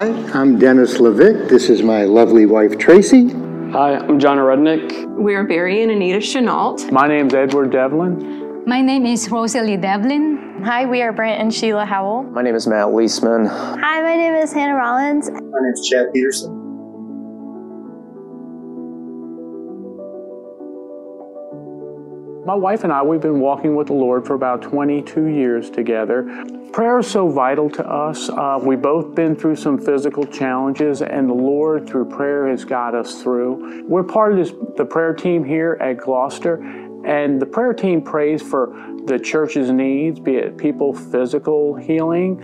Hi, I'm Dennis Levitt. This is my lovely wife, Tracy. Hi, I'm John Rednick. We're Barry and Anita Chenault. My name's Edward Devlin. My name is Rosalie Devlin. Hi, we are Brent and Sheila Howell. My name is Matt Leisman. Hi, my name is Hannah Rollins. My name's Chad Peterson. My wife and I, we've been walking with the Lord for about 22 years together. Prayer is so vital to us. We've both been through some physical challenges, and the Lord, through prayer, has got us through. We're part of the prayer team here at Gloucester, and the prayer team prays for the church's needs, be it people, physical healing,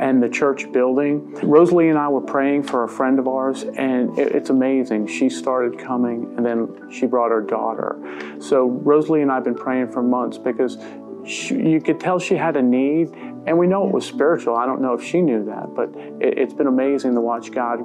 and the church building. Rosalie and I were praying for a friend of ours, and it's amazing. She started coming, and then she brought her daughter. So Rosalie and I have been praying for months because you could tell she had a need, and we know it was spiritual. I don't know if she knew that, but it's been amazing to watch God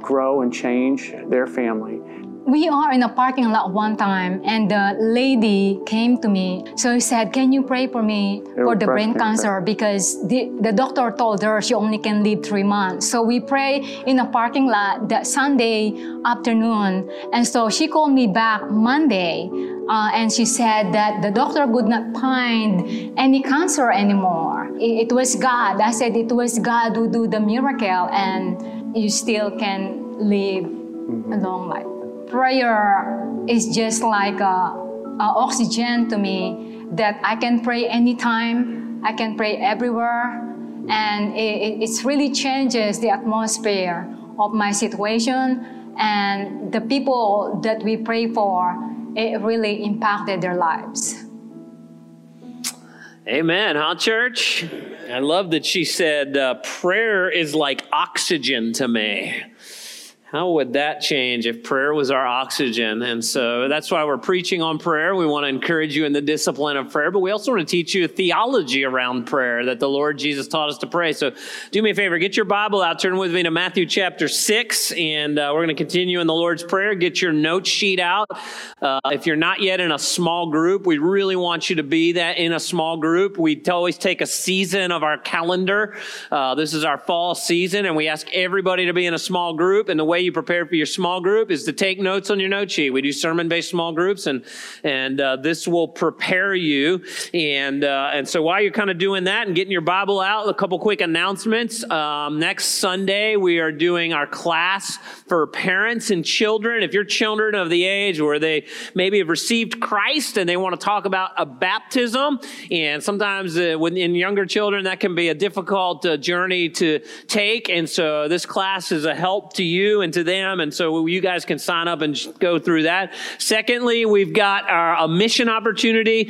grow and change their family. We are in a parking lot one time, and the lady came to me. So she said, "Can you pray for me for the breast cancer? Because the doctor told her she only can live 3 months." So we pray in a parking lot that Sunday afternoon. And so she called me back Monday, and she said that the doctor could not find any cancer anymore. It was God. I said, it was God who do the miracle, and you still can live a long life. Prayer is just like a oxygen to me, that I can pray anytime, I can pray everywhere, and it really changes the atmosphere of my situation, and the people that we pray for, it really impacted their lives. Amen, huh, church? I love that she said, prayer is like oxygen to me. How would that change if prayer was our oxygen? And so that's why we're preaching on prayer. We want to encourage you in the discipline of prayer, but we also want to teach you theology around prayer that the Lord Jesus taught us to pray. So do me a favor, get your Bible out, turn with me to Matthew chapter 6, and we're going to continue in the Lord's Prayer. Get your note sheet out. If you're not yet in a small group, we really want you to be that in a small group. We always take a season of our calendar. This is our fall season, and we ask everybody to be in a small group, and the way you prepare for your small group is to take notes on your note sheet. We do sermon-based small groups, and this will prepare you. And so while you're kind of doing that and getting your Bible out, a couple quick announcements. Next Sunday, we are doing our class for parents and children. If you're children of the age where they maybe have received Christ and they want to talk about a baptism, and sometimes in younger children, that can be a difficult journey to take. And so this class is a help to you and to them, and so you guys can sign up and go through that. Secondly, we've got a mission opportunity,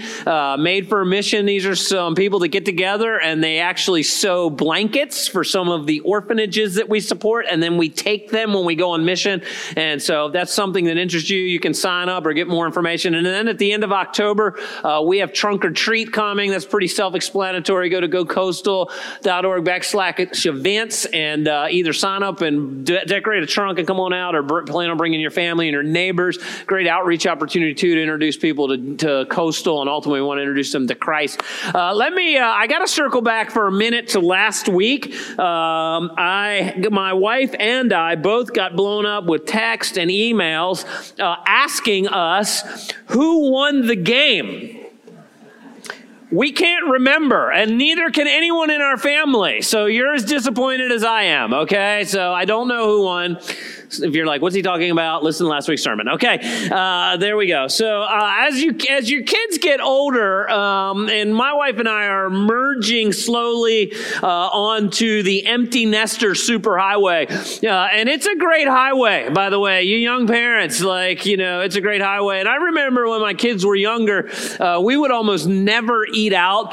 Made for a Mission. These are some people that get together and they actually sew blankets for some of the orphanages that we support, and then we take them when we go on mission. And so if that's something that interests you, you can sign up or get more information. And then at the end of October, we have Trunk or Treat coming. That's pretty self-explanatory. Go to gocoastal.org/events and either sign up and decorate a trunk and come on out, or plan on bringing your family and your neighbors. Great outreach opportunity, too, to introduce people to Coastal, and ultimately we want to introduce them to Christ. I got to circle back for a minute to last week. My wife and I both got blown up with text and emails asking us who won the game. We can't remember, and neither can anyone in our family. So you're as disappointed as I am, okay? So I don't know who won. If you're like, what's he talking about? Listen to last week's sermon. Okay, there we go. So as your kids get older, and my wife and I are merging slowly onto the empty nester superhighway, and it's a great highway, by the way. You young parents, it's a great highway. And I remember when my kids were younger, we would almost never eat out.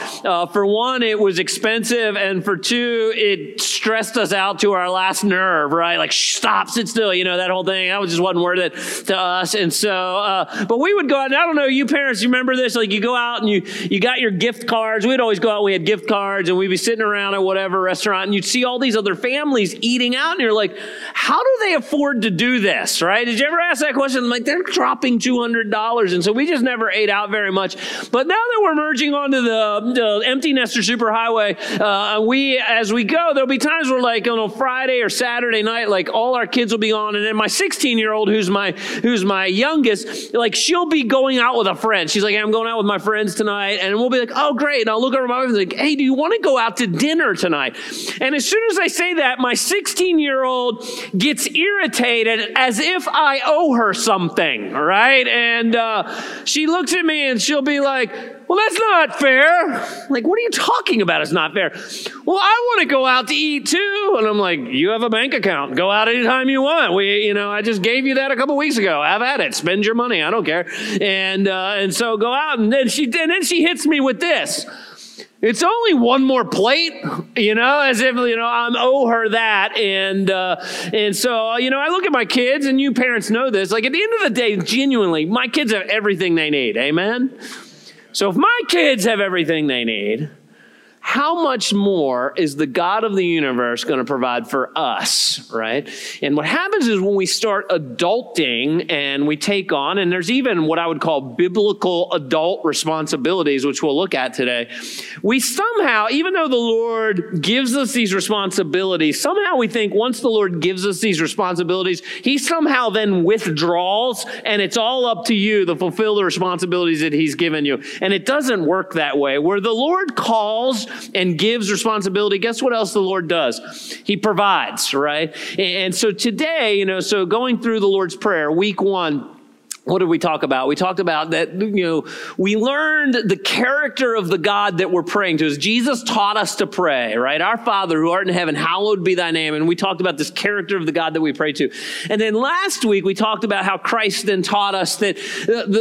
For one, it was expensive, and for two, it stressed us out to our last nerve, right? Stop, sit still. Sheila, you know, that whole thing. That just wasn't worth it to us. And so, but we would go out, and I don't know, you parents, you remember this? Like you go out and you got your gift cards. We'd always go out, we had gift cards, and we'd be sitting around at whatever restaurant, and you'd see all these other families eating out, and you're like, how do they afford to do this, right? Did you ever ask that question? I'm like, they're dropping $200. And so we just never ate out very much. But now that we're merging onto the empty nester superhighway, as we go, there'll be times where like on a Friday or Saturday night, like all our kids will be on. And then my 16-year-old, who's my youngest, like she'll be going out with a friend. She's like, I'm going out with my friends tonight. And we'll be like, oh, great. And I'll look over at my wife and like, hey, do you want to go out to dinner tonight? And as soon as I say that, my 16-year-old gets irritated as if I owe her something, right? And she looks at me and she'll be like, well, that's not fair. Like, what are you talking about? It's not fair. Well, I want to go out to eat too. And I'm like, you have a bank account. Go out anytime you want. I just gave you that a couple weeks ago. Have at it. Spend your money. I don't care. And so go out. And then she hits me with this. It's only one more plate, as if, I'm owe her that. And so, I look at my kids, and you parents know this. Like, at the end of the day, genuinely, my kids have everything they need. Amen? So if my kids have everything they need, how much more is the God of the universe going to provide for us, right? And what happens is when we start adulting and we take on, and there's even what I would call biblical adult responsibilities, which we'll look at today, we somehow, even though the Lord gives us these responsibilities, somehow we think once the Lord gives us these responsibilities, he somehow then withdraws, and it's all up to you to fulfill the responsibilities that he's given you. And it doesn't work that way. Where the Lord calls and gives responsibility, guess what else the Lord does? He provides, right? And so today, so going through the Lord's Prayer, week one, what did we talk about? We talked about that, we learned the character of the God that we're praying to. As Jesus taught us to pray, right? Our Father who art in heaven, hallowed be thy name. And we talked about this character of the God that we pray to. And then last week, we talked about how Christ then taught us that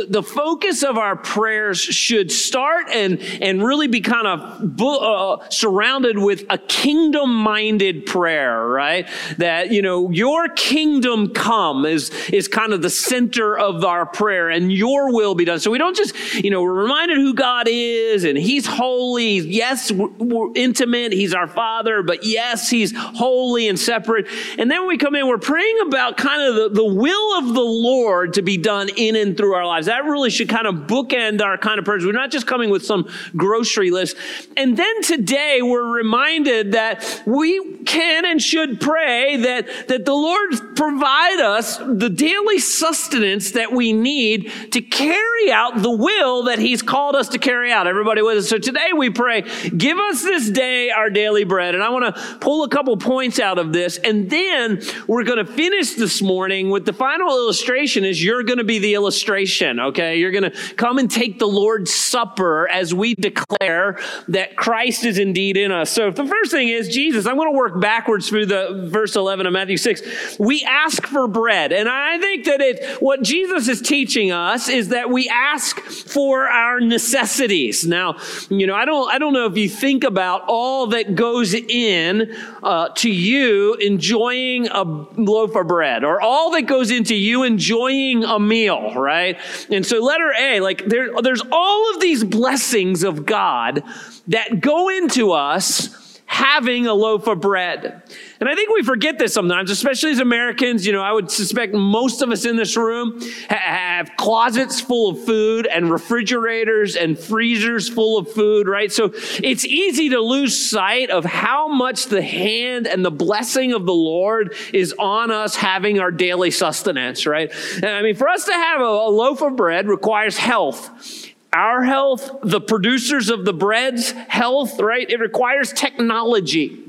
the focus of our prayers should start and really be kind of surrounded with a kingdom-minded prayer, right? That, your kingdom come is kind of the center of our prayer, and your will be done. So we don't just, we're reminded who God is, and he's holy. Yes, we're intimate. He's our Father, but yes, he's holy and separate. And then when we come in, we're praying about kind of the will of the Lord to be done in and through our lives. That really should kind of bookend our kind of prayers. We're not just coming with some grocery list. And then today we're reminded that we can and should pray that the Lord provide us the daily sustenance that we need to carry out the will that he's called us to carry out. Everybody with us? So today we pray, give us this day our daily bread. And I want to pull a couple points out of this. And then we're going to finish this morning with the final illustration is you're going to be the illustration, okay? You're going to come and take the Lord's Supper as we declare that Christ is indeed in us. So the first thing is Jesus. I'm going to work backwards through the verse 11 of Matthew 6. We ask for bread. And I think that what Jesus is teaching us is that we ask for our necessities. Now, I don't know if you think about all that goes in to you enjoying a loaf of bread, or all that goes into you enjoying a meal, right? And so letter A, like there's all of these blessings of God that go into us having a loaf of bread. And I think we forget this sometimes, especially as Americans. I would suspect most of us in this room have closets full of food and refrigerators and freezers full of food, right? So it's easy to lose sight of how much the hand and the blessing of the Lord is on us having our daily sustenance, right? For us to have a loaf of bread requires health. Our health, the producers of the bread's health, right? It requires technology.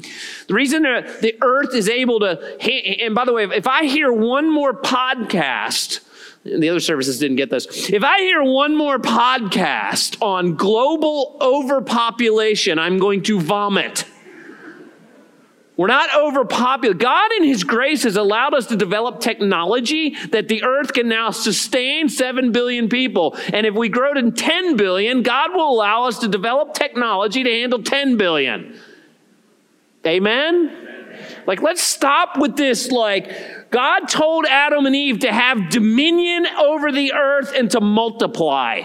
The reason that the earth is able to, and by the way, if I hear one more podcast, the other services didn't get this. If I hear one more podcast on global overpopulation, I'm going to vomit. We're not overpopulated. God in his grace has allowed us to develop technology that the earth can now sustain 7 billion people. And if we grow to 10 billion, God will allow us to develop technology to handle 10 billion. Amen? Like, let's stop with this. Like, God told Adam and Eve to have dominion over the earth and to multiply.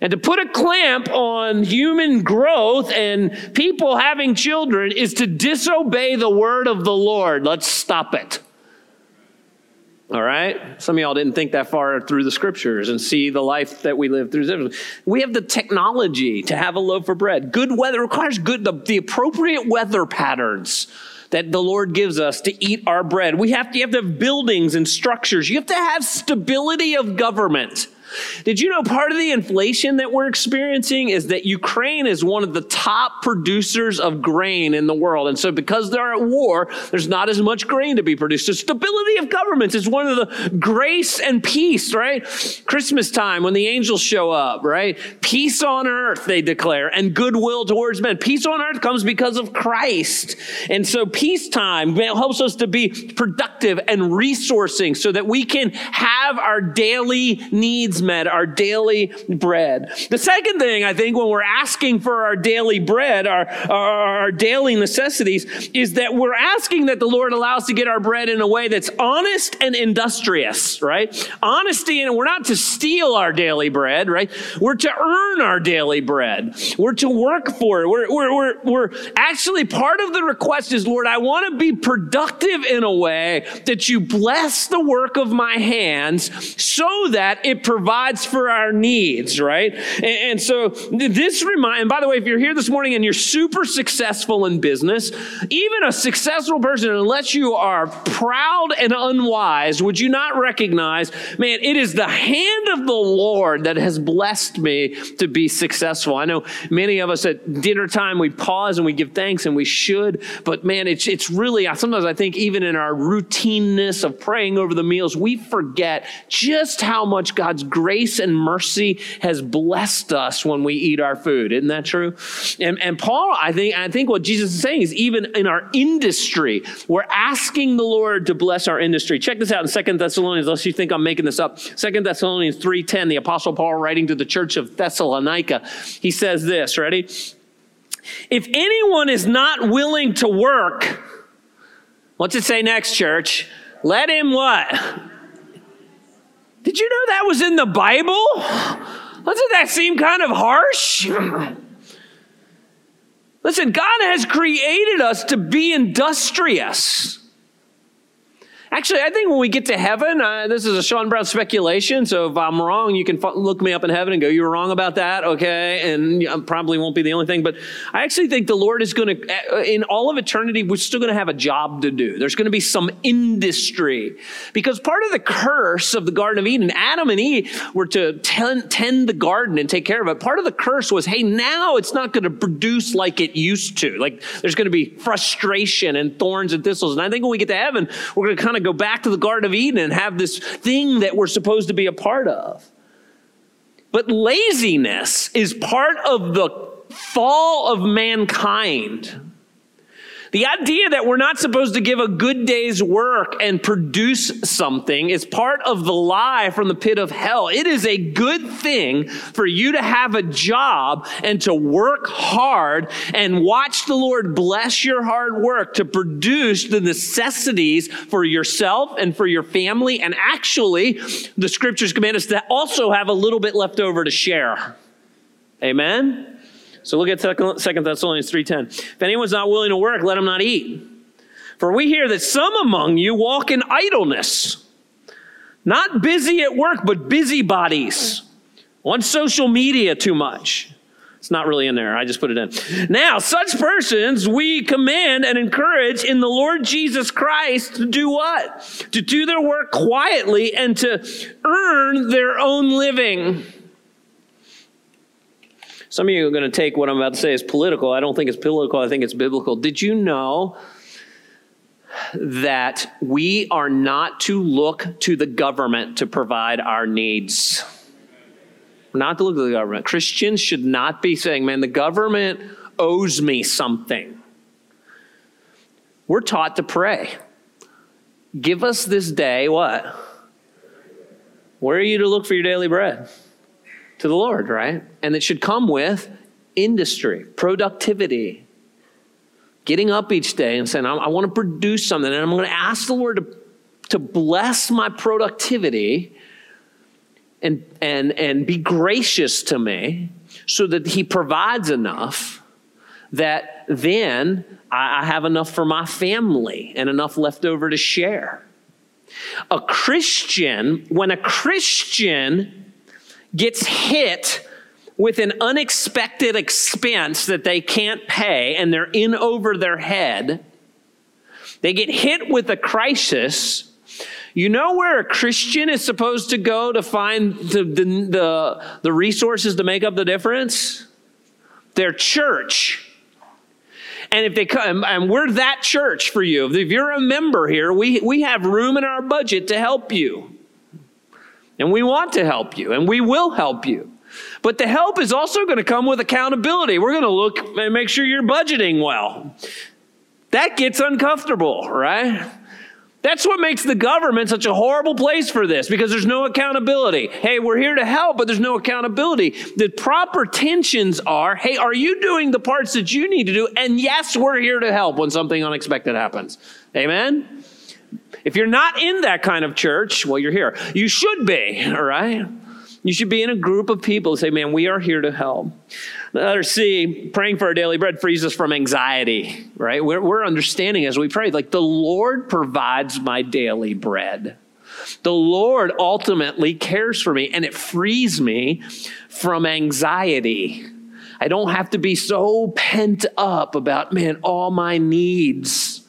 And to put a clamp on human growth and people having children is to disobey the word of the Lord. Let's stop it. All right? Some of y'all didn't think that far through the scriptures and see the life that we live through. We have the technology to have a loaf of bread. Good weather requires good, the appropriate weather patterns that the Lord gives us to eat our bread. You have to have buildings and structures. You have to have stability of government. Did you know part of the inflation that we're experiencing is that Ukraine is one of the top producers of grain in the world? And so because they're at war, there's not as much grain to be produced. So stability of governments is one of the grace and peace, right? Christmas time when the angels show up, right? Peace on earth, they declare, and goodwill towards men. Peace on earth comes because of Christ. And so peacetime helps us to be productive and resourcing so that we can have our daily needs met, our daily bread. The second thing, I think, when we're asking for our daily bread, our daily necessities, is that we're asking that the Lord allow us to get our bread in a way that's honest and industrious, right? Honesty, and we're not to steal our daily bread, right? We're to earn our daily bread. We're to work for it. We're actually, part of the request is, Lord, I want to be productive in a way that you bless the work of my hands so that it provides for our needs, right? And so this reminds, and by the way, if you're here this morning and you're super successful in business, even a successful person, unless you are proud and unwise, would you not recognize, man, it is the hand of the Lord that has blessed me to be successful. I know many of us at dinner time, we pause and we give thanks, and we should, but man, it's really, sometimes I think even in our routineness of praying over the meals, we forget just how much God's grace and mercy has blessed us when we eat our food. Isn't that true? And Paul, I think what Jesus is saying is even in our industry, we're asking the Lord to bless our industry. Check this out in 2 Thessalonians, unless you think I'm making this up. 2 Thessalonians 3:10, the Apostle Paul writing to the church of Thessalonica, he says this, ready? If anyone is not willing to work, what's it say next, church? Let him what? Did you know that was in the Bible? Doesn't that seem kind of harsh? Listen, God has created us to be industrious. Actually, I think when we get to heaven, this is a Shaun Brown speculation, so if I'm wrong, you can look me up in heaven and go, you were wrong about that, okay? And I probably won't be the only thing, but I actually think the Lord is going to, in all of eternity, we're still going to have a job to do. There's going to be some industry. Because part of the curse of the Garden of Eden, Adam and Eve were to tend the garden and take care of it. Part of the curse was, hey, now it's not going to produce like it used to. Like, there's going to be frustration and thorns and thistles. And I think when we get to heaven, we're going to kind of go back to the Garden of Eden and have this thing that we're supposed to be a part of. But laziness is part of the fall of mankind. The idea that we're not supposed to give a good day's work and produce something is part of the lie from the pit of hell. It is a good thing for you to have a job and to work hard and watch the Lord bless your hard work to produce the necessities for yourself and for your family. And actually, the scriptures command us to also have a little bit left over to share. Amen? So look at 2 Thessalonians 3:10. If anyone's not willing to work, let him not eat. For we hear that some among you walk in idleness, not busy at work, but busybodies, on social media too much. It's not really in there. I just put it in. Now, such persons we command and encourage in the Lord Jesus Christ to do what? To do their work quietly and to earn their own living. Some of you are going to take what I'm about to say as political. I don't think it's political. I think it's biblical. Did you know that we are not to look to the government to provide our needs? We're not to look to the government. Christians should not be saying, man, the government owes me something. We're taught to pray. Give us this day what? Where are you to look for your daily bread? To the Lord, right? And it should come with industry, productivity. getting up each day and saying, I want to produce something, and I'm going to ask the Lord to bless my productivity and be gracious to me so that he provides enough that then I have enough for my family and enough left over to share. When a Christian gets hit with an unexpected expense that they can't pay and they're in over their head, they get hit with a crisis. You know where a Christian is supposed to go to find the resources to make up the difference? Their church. And if they come, and we're that church for you. If you're a member here, we have room in our budget to help you. And we want to help you, and we will help you. But the help is also going to come with accountability. We're going to look and make sure you're budgeting well. That gets uncomfortable, right? That's what makes the government such a horrible place for this, because there's no accountability. Hey, we're here to help, but there's no accountability. The proper tensions are, hey, are you doing the parts that you need to do? And yes, we're here to help when something unexpected happens. Amen? If you're not in that kind of church, well, you're here. You should be, all right? You should be in a group of people who say, man, we are here to help. Letter C, praying for our daily bread frees us from anxiety, right? We're understanding as we pray, like the Lord provides my daily bread. The Lord ultimately cares for me, and it frees me from anxiety. I don't have to be so pent up about, man, all my needs.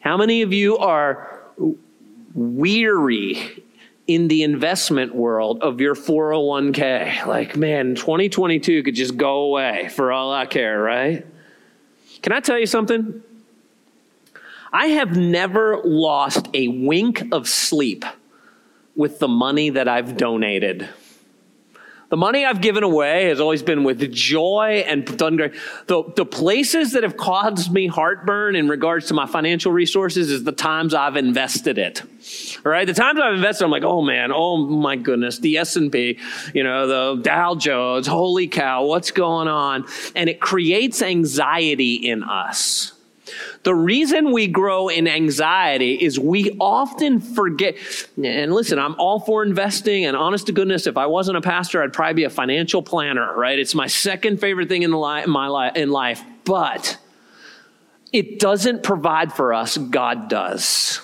How many of you are weary in the investment world of your 401k? Like, man, 2022 could just go away for all I care, right? Can I tell you something? I have never lost a wink of sleep with the money that I've donated. The money I've given away has always been with joy and done great. The places that have caused me heartburn in regards to my financial resources is the times I've invested it. All right, the times I've invested, I'm like, oh man, oh my goodness, the S&P, the Dow Jones, holy cow, what's going on? And it creates anxiety in us. The reason we grow in anxiety is we often forget, and listen, I'm all for investing, and honest to goodness, if I wasn't a pastor, I'd probably be a financial planner, right? It's my second favorite thing in life, but it doesn't provide for us, God does.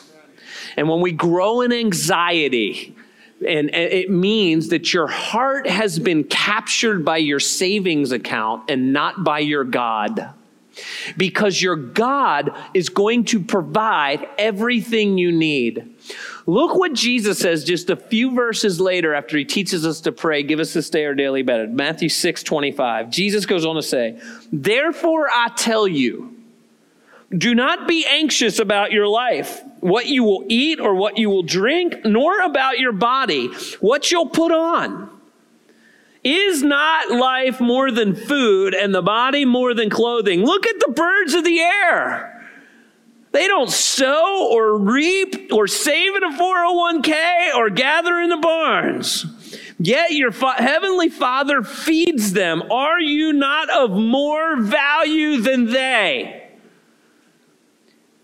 And when we grow in anxiety, and it means that your heart has been captured by your savings account and not by your God. Because your God is going to provide everything you need. Look what Jesus says just a few verses later after he teaches us to pray, give us this day our daily bread. Matthew 6:25. Jesus goes on to say, therefore I tell you, do not be anxious about your life, what you will eat or what you will drink, nor about your body, what you'll put on. Is not life more than food and the body more than clothing? Look at the birds of the air. They don't sow or reap or save in a 401k or gather in the barns. Yet your heavenly Father feeds them. Are you not of more value than they?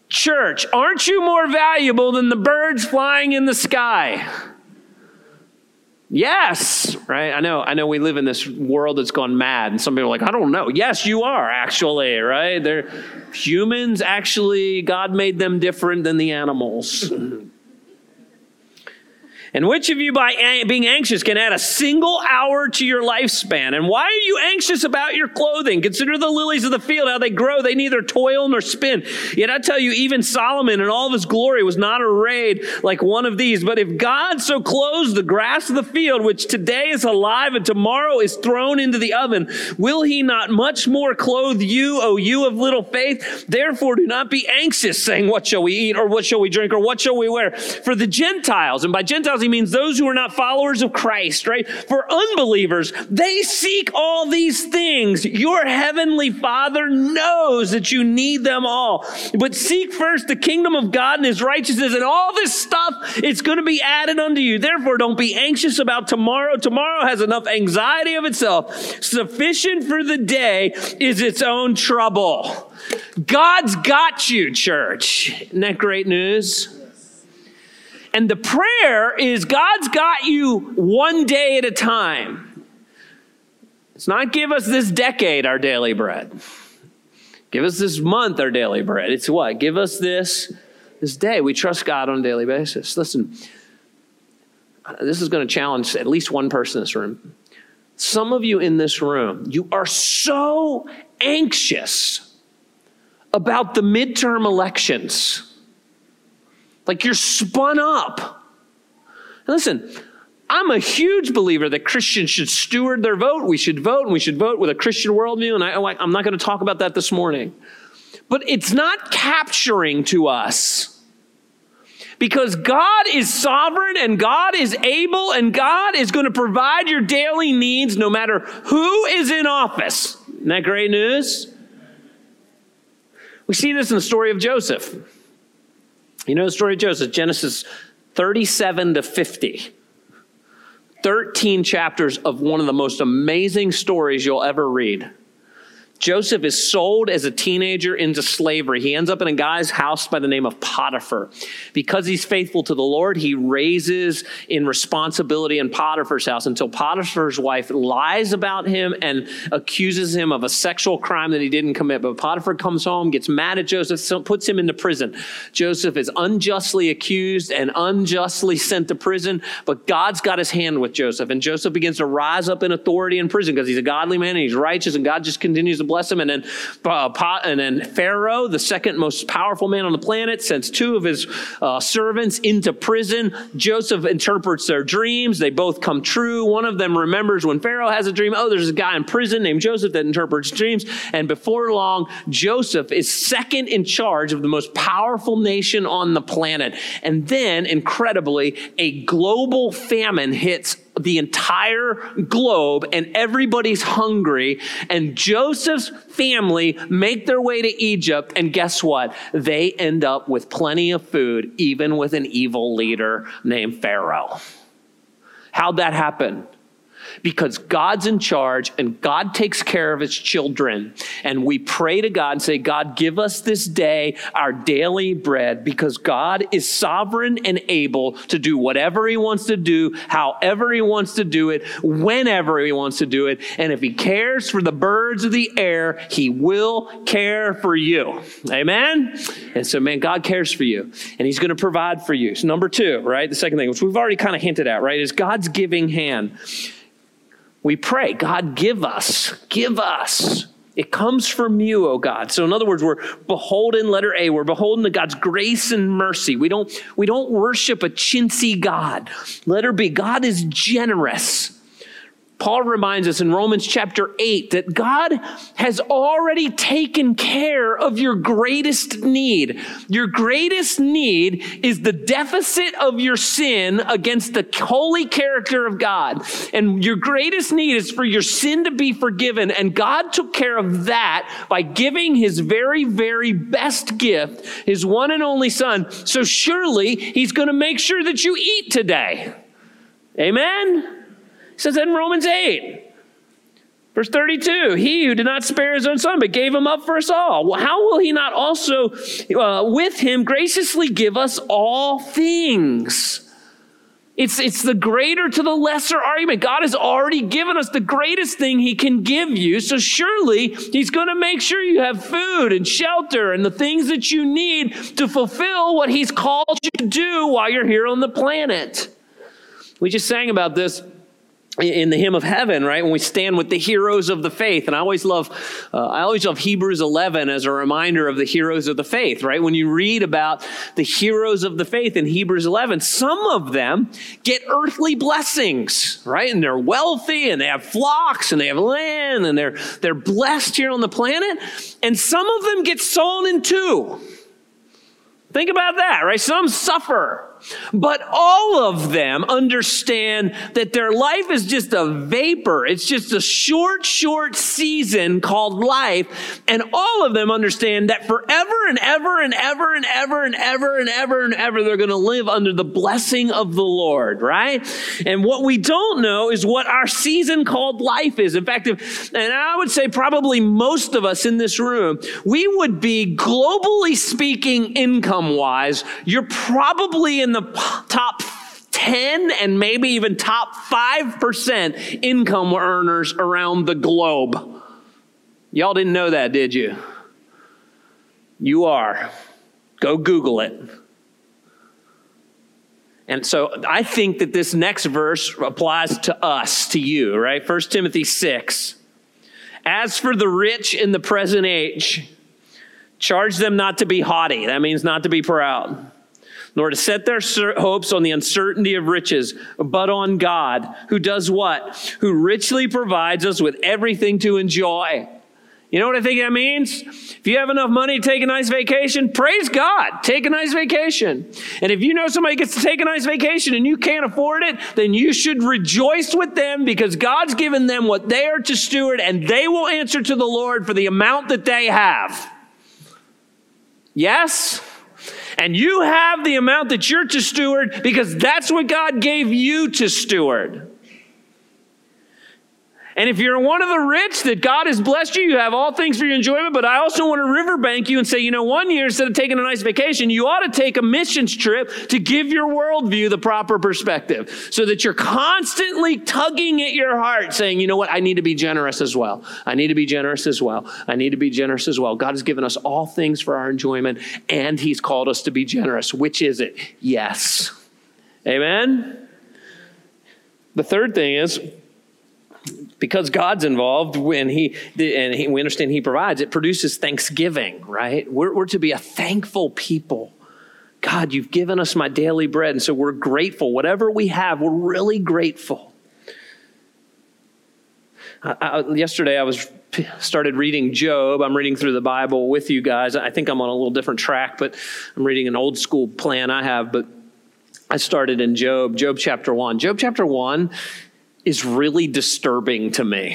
Church, aren't you more valuable than the birds flying in the sky? Yes, right? I know we live in this world that's gone mad, and some people are like, I don't know. Yes, you are actually, right? They're humans, actually, God made them different than the animals. And which of you, by being anxious, can add a single hour to your lifespan? And why are you anxious about your clothing? Consider the lilies of the field, how they grow. They neither toil nor spin. Yet I tell you, even Solomon in all of his glory was not arrayed like one of these. But if God so clothes the grass of the field, which today is alive and tomorrow is thrown into the oven, will he not much more clothe you, O you of little faith? Therefore, do not be anxious, saying, what shall we eat, or what shall we drink, or what shall we wear? For the Gentiles, and by Gentiles, He means those who are not followers of Christ, right? For unbelievers, they seek all these things. Your heavenly Father knows that you need them all. But seek first the kingdom of God and his righteousness, and all this stuff, it's going to be added unto you. Therefore, don't be anxious about tomorrow. Tomorrow has enough anxiety of itself. Sufficient for the day is its own trouble. God's got you, church. Isn't that great news? And the prayer is God's got you one day at a time. It's not give us this decade our daily bread. Give us this month our daily bread. It's what? Give us this day. We trust God on a daily basis. Listen, this is going to challenge at least one person in this room. Some of you in this room, you are so anxious about the midterm elections. Like you're spun up. Listen, I'm a huge believer that Christians should steward their vote. We should vote, and we should vote with a Christian worldview. And I'm not going to talk about that this morning. But it's not capturing to us. Because God is sovereign and God is able and God is going to provide your daily needs no matter who is in office. Isn't that great news? We see this in the story of Joseph. You know the story of Joseph, Genesis 37 to 50. 13 chapters of one of the most amazing stories you'll ever read. Joseph is sold as a teenager into slavery. He ends up in a guy's house by the name of Potiphar. Because he's faithful to the Lord, he raises in responsibility in Potiphar's house until Potiphar's wife lies about him and accuses him of a sexual crime that he didn't commit. But Potiphar comes home, gets mad at Joseph, puts him into prison. Joseph is unjustly accused and unjustly sent to prison, but God's got his hand with Joseph. And Joseph begins to rise up in authority in prison because he's a godly man and he's righteous, and God just continues to bless him. And then Pharaoh, the second most powerful man on the planet, sends two of his servants into prison. Joseph interprets their dreams. They both come true. One of them remembers when Pharaoh has a dream. Oh, there's a guy in prison named Joseph that interprets dreams. And before long, Joseph is second in charge of the most powerful nation on the planet. And then, incredibly, a global famine hits the entire globe, and everybody's hungry, and Joseph's family make their way to Egypt, and guess what? They end up with plenty of food, even with an evil leader named Pharaoh. How'd that happen? Because God's in charge and God takes care of his children. And we pray to God and say, God, give us this day our daily bread, because God is sovereign and able to do whatever he wants to do, however he wants to do it, whenever he wants to do it. And if he cares for the birds of the air, he will care for you. Amen? And so, man, God cares for you and he's going to provide for you. So number two, right? The second thing, which we've already kind of hinted at, right, is God's giving hand. We pray, God, give us, give us. It comes from you, oh God. So in other words, we're beholden, letter A, we're beholden to God's grace and mercy. We don't worship a chintzy God. Letter B, God is generous. Paul reminds us in Romans chapter 8 that God has already taken care of your greatest need. Your greatest need is the deficit of your sin against the holy character of God. And your greatest need is for your sin to be forgiven. And God took care of that by giving his very, very best gift, his one and only son. So surely he's going to make sure that you eat today. Amen? Says that in Romans 8, verse 32, he who did not spare his own son, but gave him up for us all. Well, how will he not also with him graciously give us all things? It's the greater to the lesser argument. God has already given us the greatest thing he can give you. So surely he's going to make sure you have food and shelter and the things that you need to fulfill what he's called you to do while you're here on the planet. We just sang about this in the hymn of heaven, right? When we stand with the heroes of the faith. And I always love Hebrews 11 as a reminder of the heroes of the faith, right? When you read about the heroes of the faith in Hebrews 11, some of them get earthly blessings, right? And they're wealthy and they have flocks and they have land and they're blessed here on the planet. And some of them get sown in two. Think about that, right? Some suffer. But all of them understand that their life is just a vapor. It's just a short season called life. And all of them understand that forever and ever and ever and ever and ever and ever and ever, they're going to live under the blessing of the Lord, right? And what we don't know is what our season called life is. In fact, and I would say probably most of us in this room, we would be, globally speaking, income-wise, you're probably in the top 10 and maybe even top 5% income earners around the globe. Y'all didn't know that, did you? You are. Go Google it. And so I think that this next verse applies to us, to you, right? 1 Timothy 6. As for the rich in the present age, charge them not to be haughty. That means not to be proud, nor to set their hopes on the uncertainty of riches, but on God, who does what? Who richly provides us with everything to enjoy. You know what I think that means? If you have enough money to take a nice vacation, praise God, take a nice vacation. And if you know somebody gets to take a nice vacation and you can't afford it, then you should rejoice with them, because God's given them what they are to steward, and they will answer to the Lord for the amount that they have. Yes? And you have the amount that you're to steward because that's what God gave you to steward. And if you're one of the rich that God has blessed you, you have all things for your enjoyment. But I also want to riverbank you and say, you know, one year instead of taking a nice vacation, you ought to take a missions trip to give your worldview the proper perspective, so that you're constantly tugging at your heart saying, you know what, I need to be generous as well. I need to be generous as well. I need to be generous as well. God has given us all things for our enjoyment, and he's called us to be generous. Which is it? Yes. Amen. The third thing is, because God's involved, we understand he provides, it produces thanksgiving, right? We're to be a thankful people. God, you've given us my daily bread. And so we're grateful. Whatever we have, we're really grateful. Yesterday I started reading Job. I'm reading through the Bible with you guys. I think I'm on a little different track, but I'm reading an old school plan I have. But I started in Job chapter 1. Job chapter 1 is really disturbing to me,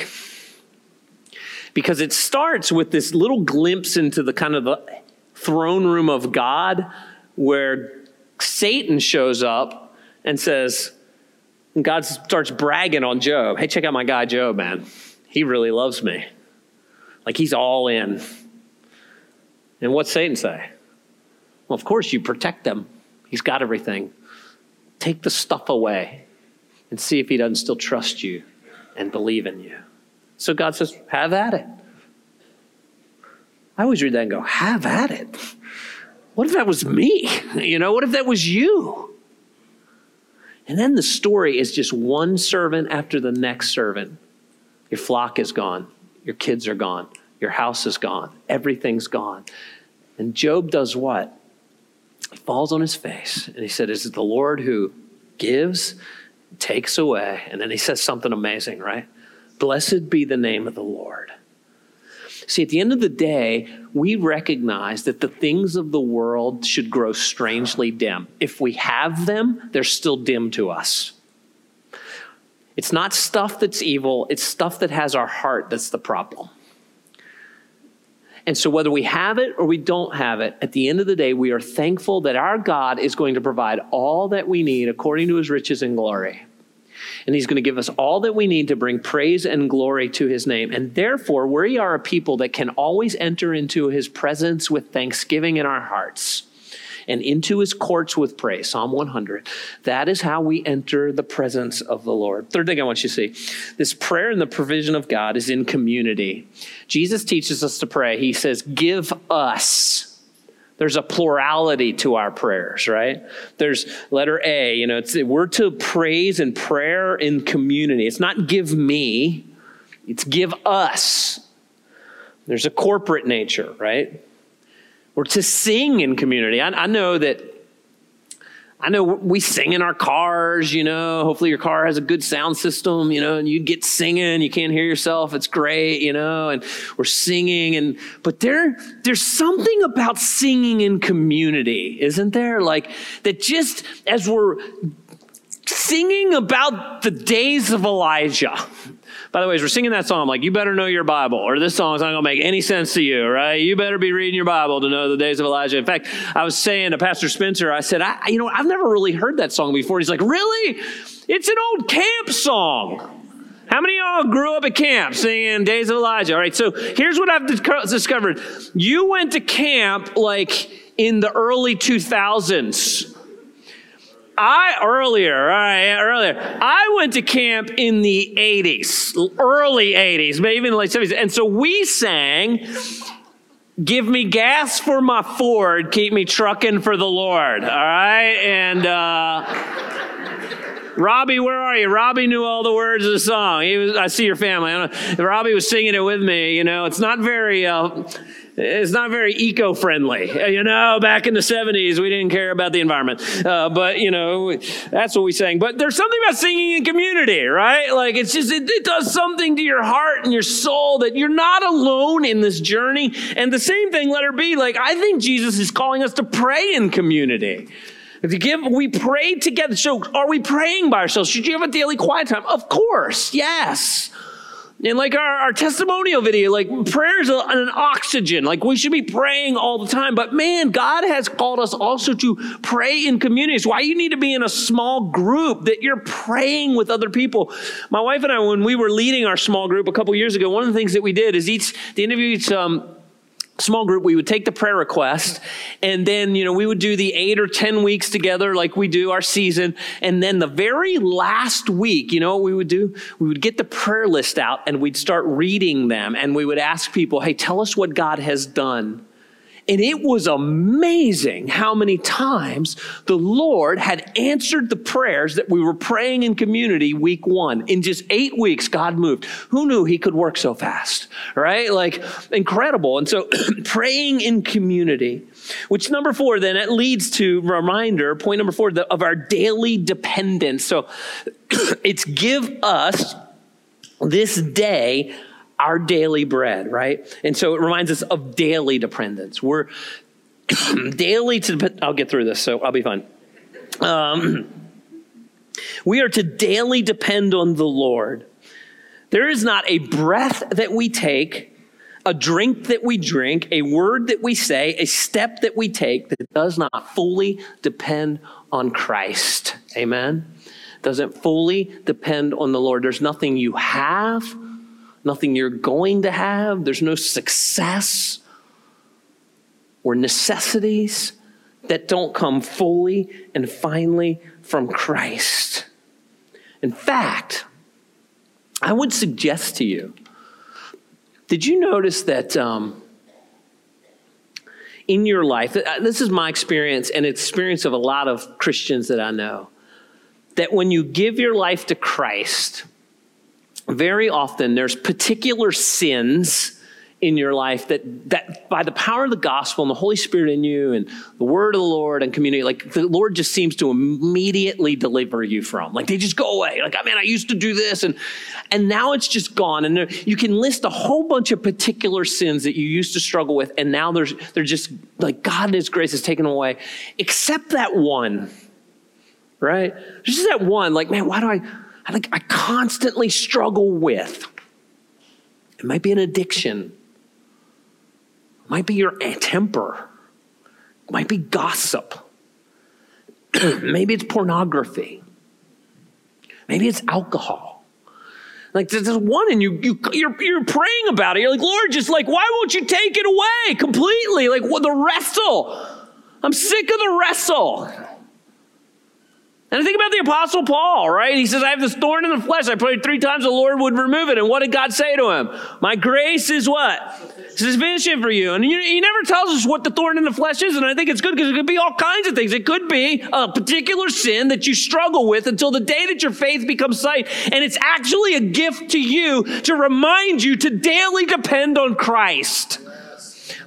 because it starts with this little glimpse into the kind of the throne room of God, where Satan shows up and says, and God starts bragging on Job. Hey, check out my guy Job, man. He really loves me. Like, he's all in. And what's Satan say? Well, of course you protect him. He's got everything. Take the stuff away and see if he doesn't still trust you and believe in you. So God says, have at it. I always read that and go, have at it. What if that was me? You know, what if that was you? And then the story is just one servant after the next servant. Your flock is gone. Your kids are gone. Your house is gone. Everything's gone. And Job does what? He falls on his face and he said, is it the Lord who gives, takes away? And then he says something amazing, right? Blessed be the name of the Lord. See, at the end of the day, we recognize that the things of the world should grow strangely dim. If we have them, they're still dim to us. It's not stuff that's evil, it's stuff that has our heart that's the problem. And so whether we have it or we don't have it, at the end of the day, we are thankful that our God is going to provide all that we need according to his riches and glory. And he's going to give us all that we need to bring praise and glory to his name. And therefore, we are a people that can always enter into his presence with thanksgiving in our hearts, and into his courts with praise. Psalm 100. That is how we enter the presence of the Lord. Third thing I want you to see, this prayer and the provision of God is in community. Jesus teaches us to pray. He says, give us. There's a plurality to our prayers, right? There's letter A, you know, we're to praise and prayer in community. It's not give me, it's give us. There's a corporate nature, right? We're to sing in community. I know that I know we sing in our cars, you know, hopefully your car has a good sound system, you know, and you get singing, you can't hear yourself. It's great, you know, and we're singing. And, but there's something about singing in community, isn't there? Like that just as we're singing about the days of Elijah. By the way, as we're singing that song, I'm like, you better know your Bible, or this song's not going to make any sense to you, right? You better be reading your Bible to know the days of Elijah. In fact, I was saying to Pastor Spencer, I said, I've never really heard that song before. He's like, really? It's an old camp song. How many of y'all grew up at camp singing Days of Elijah? All right, so here's what I've discovered. You went to camp like in the early 2000s. I went to camp in the 80s, early 80s, maybe even the late 70s. And so we sang, give me gas for my Ford, keep me trucking for the Lord, all right? And Robbie, where are you? Robbie knew all the words of the song. I see your family. I don't know. Robbie was singing it with me, you know. It's not very eco-friendly. You know, back in the 70s, we didn't care about the environment. But, you know, that's what we sang. But there's something about singing in community, right? Like, it's just, it does something to your heart and your soul that you're not alone in this journey. And the same thing, let her be. Like, I think Jesus is calling us to pray in community. We pray together. So are we praying by ourselves? Should you have a daily quiet time? Of course, yes. And like our testimonial video, like prayer is an oxygen. Like we should be praying all the time. But man, God has called us also to pray in communities. Why you need to be in a small group that you're praying with other people. My wife and I, when we were leading our small group a couple years ago, one of the things that we did is each small group, we would take the prayer request and then, you know, we would do the 8 or 10 weeks together like we do our season. And then the very last week, you know what we would do? We would get the prayer list out and we'd start reading them and we would ask people, hey, tell us what God has done. And it was amazing how many times the Lord had answered the prayers that we were praying in community week one. In just 8 weeks, God moved. Who knew he could work so fast, right? Like incredible. And so praying in community, which number 4, then it leads to reminder, point number 4, of our daily dependence. So it's give us this day our daily bread, right? And so it reminds us of daily dependence. We're I'll get through this, so I'll be fine. We are to daily depend on the Lord. There is not a breath that we take, a drink that we drink, a word that we say, a step that we take that does not fully depend on Christ. Amen? Doesn't fully depend on the Lord. There's nothing you have, nothing you're going to have. There's no success or necessities that don't come fully and finally from Christ. In fact, I would suggest to you, did you notice that in your life, this is my experience and experience of a lot of Christians that I know, that when you give your life to Christ, very often there's particular sins in your life that by the power of the gospel and the Holy Spirit in you and the word of the Lord and community, like the Lord just seems to immediately deliver you from. Like they just go away. Like, I mean, I used to do this and now it's just gone. And you can list a whole bunch of particular sins that you used to struggle with. And now they're just like God and his grace has taken away, except that one, right? There's just that one, like, man, why do I constantly struggle with? It might be an addiction. It might be your temper. It might be gossip. Maybe it's pornography. Maybe it's alcohol. Like there's one and you're praying about it. You're like, Lord, just like, why won't you take it away completely? Like the wrestle. I'm sick of the wrestle. And I think about the Apostle Paul, right? He says, I have this thorn in the flesh. I prayed 3 times the Lord would remove it. And what did God say to him? My grace is what? It's sufficient for you. And he never tells us what the thorn in the flesh is. And I think it's good because it could be all kinds of things. It could be a particular sin that you struggle with until the day that your faith becomes sight. And it's actually a gift to you to remind you to daily depend on Christ.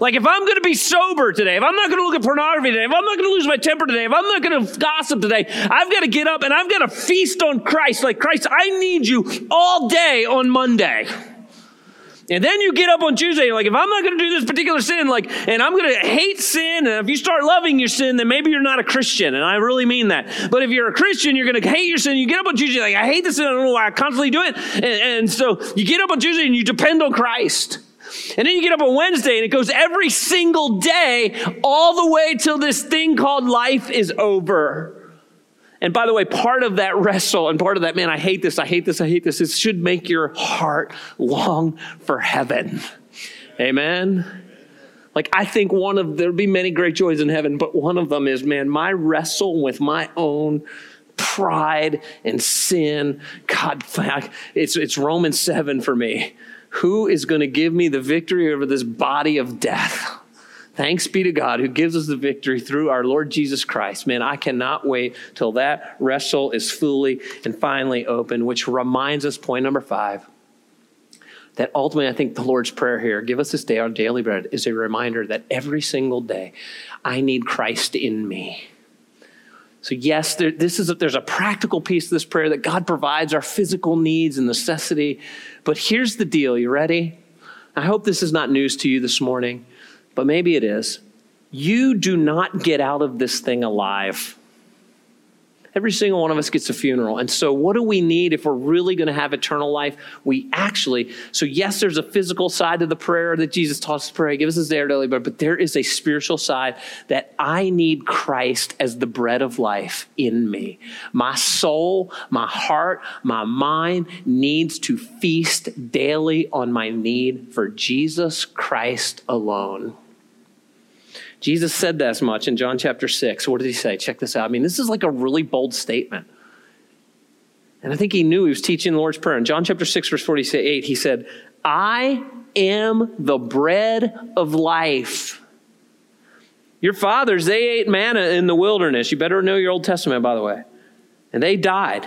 Like, if I'm going to be sober today, if I'm not going to look at pornography today, if I'm not going to lose my temper today, if I'm not going to gossip today, I've got to get up and I've got to feast on Christ. Like, Christ, I need you all day on Monday. And then you get up on Tuesday, you're like, if I'm not going to do this particular sin, like, and I'm going to hate sin, and if you start loving your sin, then maybe you're not a Christian, and I really mean that. But if you're a Christian, you're going to hate your sin. You get up on Tuesday, like, I hate this sin, I don't know why I constantly do it. And so you get up on Tuesday, and you depend on Christ. And then you get up on Wednesday, and it goes every single day, all the way till this thing called life is over. And by the way, part of that wrestle and part of that, man, I hate this, I hate this, I hate this, it should make your heart long for heaven. Amen? Like, I think there'll be many great joys in heaven, but one of them is, man, my wrestle with my own pride and sin. God, it's Romans 7 for me. Who is going to give me the victory over this body of death? Thanks be to God who gives us the victory through our Lord Jesus Christ. Man, I cannot wait till that wrestle is fully and finally open, which reminds us, point number 5, that ultimately I think the Lord's prayer here, give us this day our daily bread, is a reminder that every single day I need Christ in me. So yes, there's a practical piece to this prayer that God provides our physical needs and necessity. But here's the deal. You ready? I hope this is not news to you this morning, but maybe it is. You do not get out of this thing alive. Every single one of us gets a funeral. And so what do we need if we're really going to have eternal life? So yes, there's a physical side to the prayer that Jesus taught us to pray. Give us this day our daily bread. But there is a spiritual side that I need Christ as the bread of life in me. My soul, my heart, my mind needs to feast daily on my need for Jesus Christ alone. Jesus said that as much in John chapter 6. What did he say? Check this out. I mean, this is like a really bold statement. And I think he knew he was teaching the Lord's Prayer. In John chapter 6, verse 48, he said, I am the bread of life. Your fathers, they ate manna in the wilderness. You better know your Old Testament, by the way. And they died.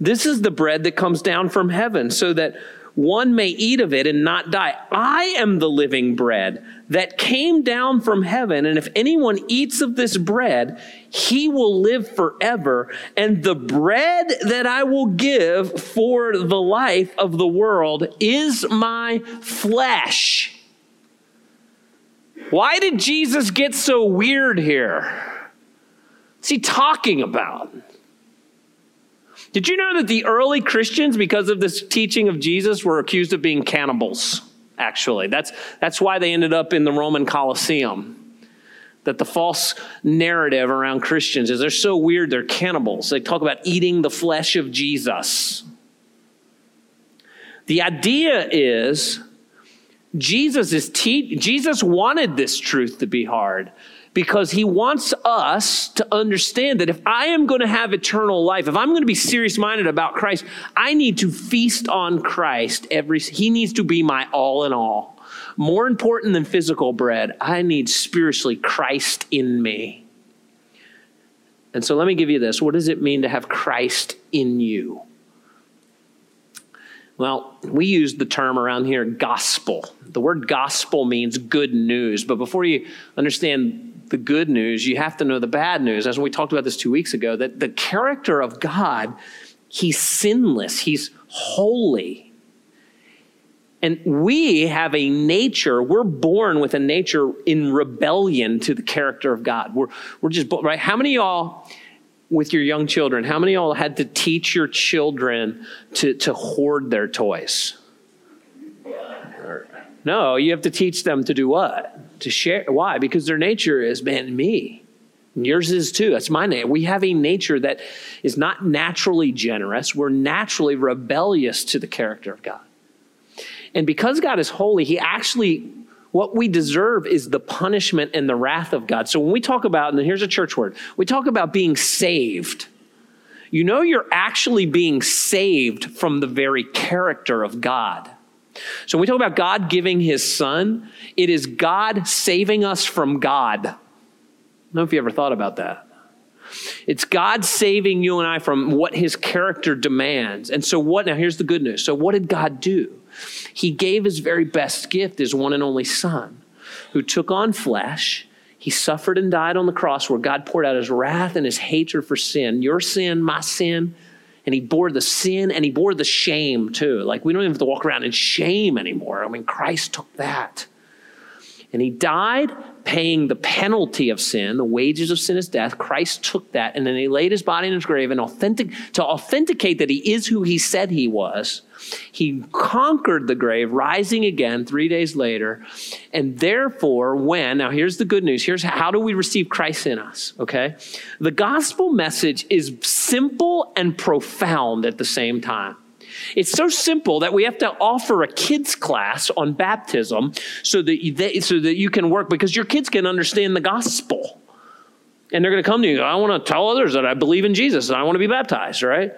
This is the bread that comes down from heaven so that one may eat of it and not die. I am the living bread that came down from heaven. And if anyone eats of this bread, he will live forever. And the bread that I will give for the life of the world is my flesh. Why did Jesus get so weird here? What's he talking about? Did you know that the early Christians, because of this teaching of Jesus, were accused of being cannibals, actually? That's why they ended up in the Roman Colosseum, that the false narrative around Christians is they're so weird, they're cannibals. They talk about eating the flesh of Jesus. The idea is Jesus wanted this truth to be hard, because he wants us to understand that if I am going to have eternal life, if I'm going to be serious-minded about Christ, I need to feast on Christ. He needs to be my all in all. More important than physical bread, I need spiritually Christ in me. And so let me give you this. What does it mean to have Christ in you? Well, we use the term around here, gospel. The word gospel means good news. But before you understand the good news, you have to know the bad news. As we talked about this 2 weeks ago, that the character of God, he's sinless. He's holy. And we have a nature, we're born with a nature in rebellion to the character of God. We're just, right? How many of y'all, with your young children, how many of y'all had to teach your children to hoard their toys? No, you have to teach them to do what? To share. Why? Because their nature is, man, me. And yours is too. That's my name. We have a nature that is not naturally generous. We're naturally rebellious to the character of God. And because God is holy, what we deserve is the punishment and the wrath of God. So when we talk about, and here's a church word, we talk about being saved. You know, you're actually being saved from the very character of God. So when we talk about God giving his son, it is God saving us from God. I don't know if you ever thought about that. It's God saving you and I from what his character demands. And so now here's the good news. So what did God do? He gave his very best gift, his one and only son. who took on flesh. He suffered and died on the cross where God poured out his wrath and his hatred for sin, your sin, my sin. And he bore the sin and he bore the shame too. Like, we don't even have to walk around in shame anymore. I mean, Christ took that. And he died paying the penalty of sin. The wages of sin is death. Christ took that. And then he laid his body in his grave, and to authenticate that he is who he said he was, he conquered the grave, rising again 3 days later. And therefore, now here's the good news. Here's how do we receive Christ in us, okay? The gospel message is simple and profound at the same time. It's so simple that we have to offer a kids class on baptism so that you can work, because your kids can understand the gospel. And they're going to come to you, I want to tell others that I believe in Jesus and I want to be baptized, right?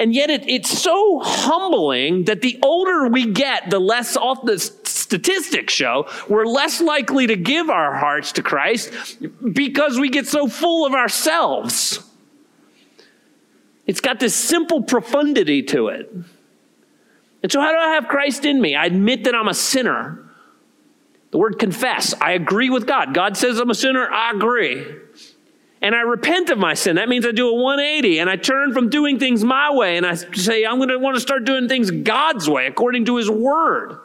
And yet it's so humbling that the older we get, the less off the statistics show, we're less likely to give our hearts to Christ because we get so full of ourselves. It's got this simple profundity to it. And so how do I have Christ in me? I admit that I'm a sinner. The word confess, I agree with God. God says I'm a sinner, I agree. And I repent of my sin. That means I do a 180 and I turn from doing things my way, and I say I'm going to want to start doing things God's way according to his word.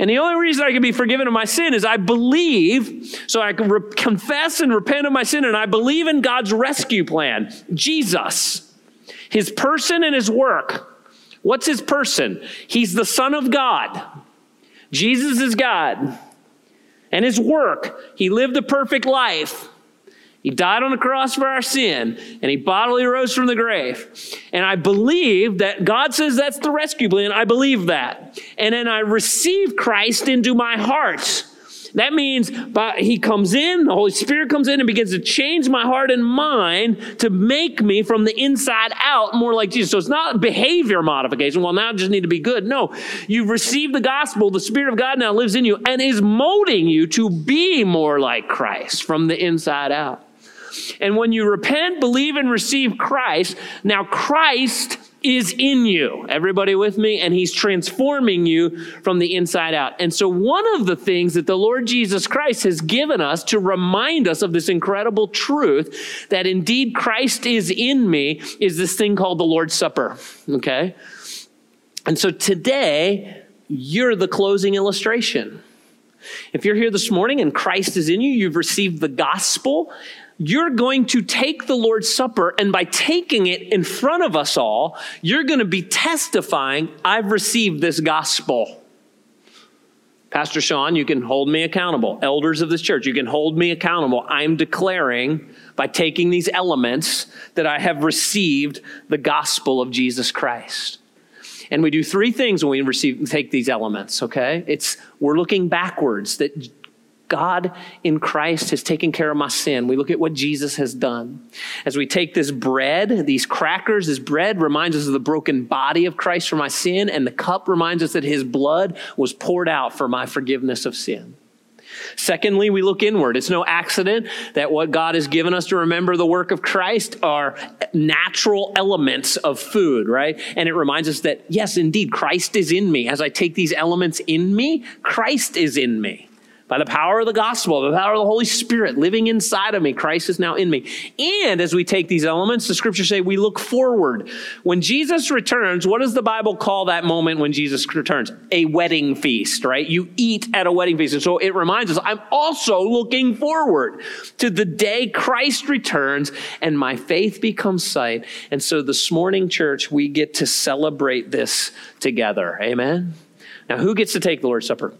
And the only reason I can be forgiven of my sin is I believe, so I can confess and repent of my sin, and I believe in God's rescue plan, Jesus, his person and his work. What's his person? He's the Son of God. Jesus is God. And his work, he lived a perfect life. He died on the cross for our sin, and he bodily rose from the grave. And I believe that God says that's the rescue plan. I believe that. And then I receive Christ into my heart. That means he comes in, the Holy Spirit comes in and begins to change my heart and mind to make me from the inside out more like Jesus. So it's not behavior modification. Well, now I just need to be good. No, you've received the gospel. The Spirit of God now lives in you and is molding you to be more like Christ from the inside out. And when you repent, believe, and receive Christ, now Christ is in you. Everybody with me? And he's transforming you from the inside out. And so one of the things that the Lord Jesus Christ has given us to remind us of this incredible truth that indeed Christ is in me is this thing called the Lord's Supper, okay? And so today, you're the closing illustration. If you're here this morning and Christ is in you, you've received the gospel, you're going to take the Lord's Supper, and by taking it in front of us all, you're going to be testifying, I've received this gospel. Pastor Shaun, you can hold me accountable. Elders of this church, you can hold me accountable. I'm declaring by taking these elements that I have received the gospel of Jesus Christ. And we do three things when we take these elements, okay? We're looking backwards, that God in Christ has taken care of my sin. We look at what Jesus has done. As we take this bread, these crackers, this bread reminds us of the broken body of Christ for my sin, and the cup reminds us that his blood was poured out for my forgiveness of sin. Secondly, we look inward. It's no accident that what God has given us to remember the work of Christ are natural elements of food, right? And it reminds us that, yes, indeed, Christ is in me. As I take these elements in me, Christ is in me. By the power of the gospel, the power of the Holy Spirit living inside of me, Christ is now in me. And as we take these elements, the scriptures say we look forward. When Jesus returns, what does the Bible call that moment when Jesus returns? A wedding feast, right? You eat at a wedding feast. And so it reminds us, I'm also looking forward to the day Christ returns and my faith becomes sight. And so this morning, church, we get to celebrate this together. Amen? Now, who gets to take the Lord's Supper?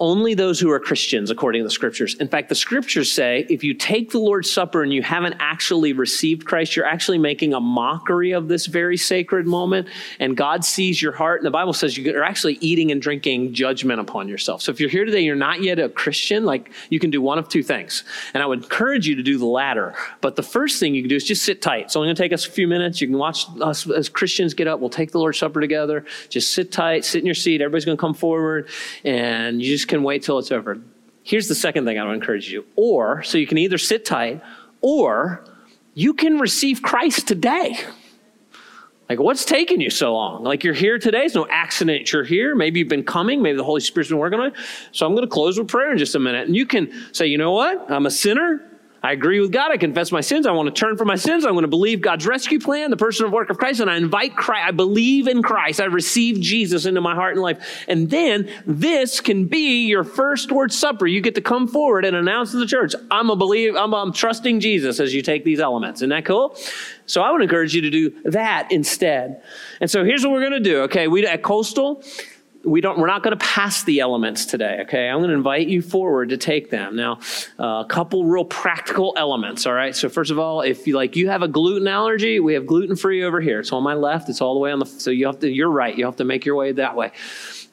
Only those who are Christians, according to the scriptures. In fact, the scriptures say, if you take the Lord's Supper and you haven't actually received Christ, you're actually making a mockery of this very sacred moment, and God sees your heart. And the Bible says you're actually eating and drinking judgment upon yourself. So if you're here today, you're not yet a Christian, like, you can do one of two things. And I would encourage you to do the latter. But the first thing you can do is just sit tight. It's only going to take us a few minutes. You can watch us as Christians get up. We'll take the Lord's Supper together. Just sit tight, sit in your seat. Everybody's going to come forward, and you just can wait till it's over. Here's the second thing I would encourage you. So you can either sit tight, or you can receive Christ today. Like, what's taking you so long? Like, you're here today. It's no accident you're here. Maybe you've been coming. Maybe the Holy Spirit's been working on it. So I'm going to close with prayer in just a minute. And you can say, you know what? I'm a sinner. I agree with God. I confess my sins. I want to turn from my sins. I'm going to believe God's rescue plan, the person and work of Christ. And I invite Christ. I believe in Christ. I receive Jesus into my heart and life. And then this can be your first Lord's Supper. You get to come forward and announce to the church, I'm trusting Jesus as you take these elements. Isn't that cool? So I would encourage you to do that instead. And so here's what we're going to do. Okay. We at Coastal, we're not going to pass the elements today, okay? I'm going to invite you forward to take them. Now, a couple real practical elements, all right? So first of all, if you have a gluten allergy, we have gluten-free over here. It's on my left. It's all the way on the, so you're right. You have to make your way that way.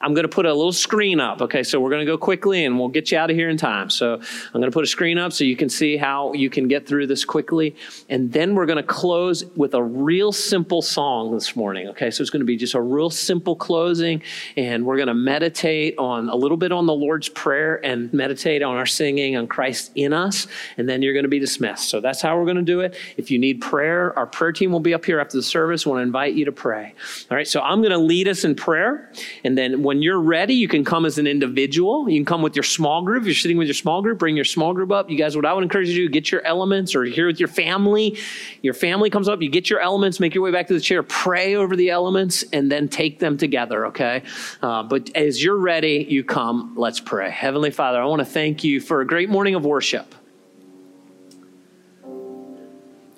I'm going to put a little screen up, okay? So we're going to go quickly and we'll get you out of here in time. So I'm going to put a screen up so you can see how you can get through this quickly. And then we're going to close with a real simple song this morning, okay? So it's going to be just a real simple closing, and we're going to meditate on a little bit on the Lord's Prayer and meditate on our singing on Christ in us, and then you're going to be dismissed. So that's how we're going to do it. If you need prayer, our prayer team will be up here after the service. I want to invite you to pray. All right, so I'm going to lead us in prayer, and then when you're ready, you can come as an individual. You can come with your small group. If you're sitting with your small group, bring your small group up. You guys, what I would encourage you to do, get your elements, or here with your family. Your family comes up, you get your elements, make your way back to the chair, pray over the elements, and then take them together, okay? But as you're ready, you come. Let's pray. Heavenly Father, I want to thank you for a great morning of worship.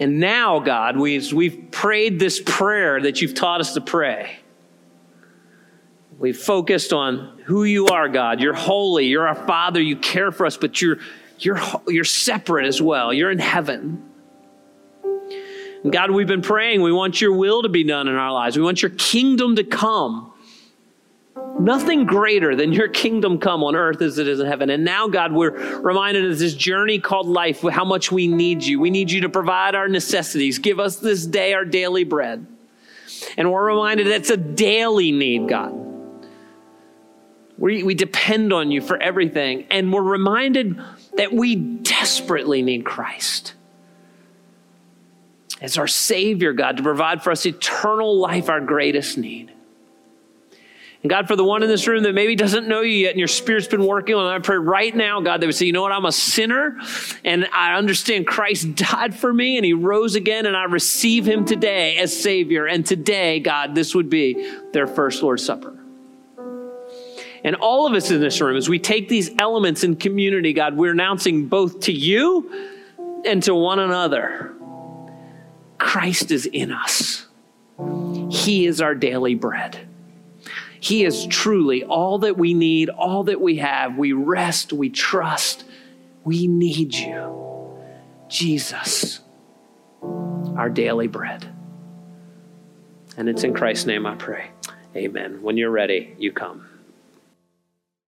And now, God, we've prayed this prayer that you've taught us to pray. We've focused on who you are, God. You're holy. You're our Father. You care for us, but you're separate as well. You're in heaven. And God, we've been praying. We want your will to be done in our lives. We want your kingdom to come. Nothing greater than your kingdom come on earth as it is in heaven. And now, God, we're reminded of this journey called life, how much we need you. We need you to provide our necessities. Give us this day our daily bread. And we're reminded that's a daily need, God. We depend on you for everything. And we're reminded that we desperately need Christ as our Savior, God, to provide for us eternal life, our greatest need. And God, for the one in this room that maybe doesn't know you yet and your Spirit's been working on it, I pray right now, God, they would say, you know what, I'm a sinner and I understand Christ died for me and he rose again and I receive him today as Savior. And today, God, this would be their first Lord's Supper. And all of us in this room, as we take these elements in community, God, we're announcing both to you and to one another, Christ is in us. He is our daily bread. He is truly all that we need, all that we have. We rest, we trust, we need you. Jesus, our daily bread. And it's in Christ's name I pray. Amen. When you're ready, you come.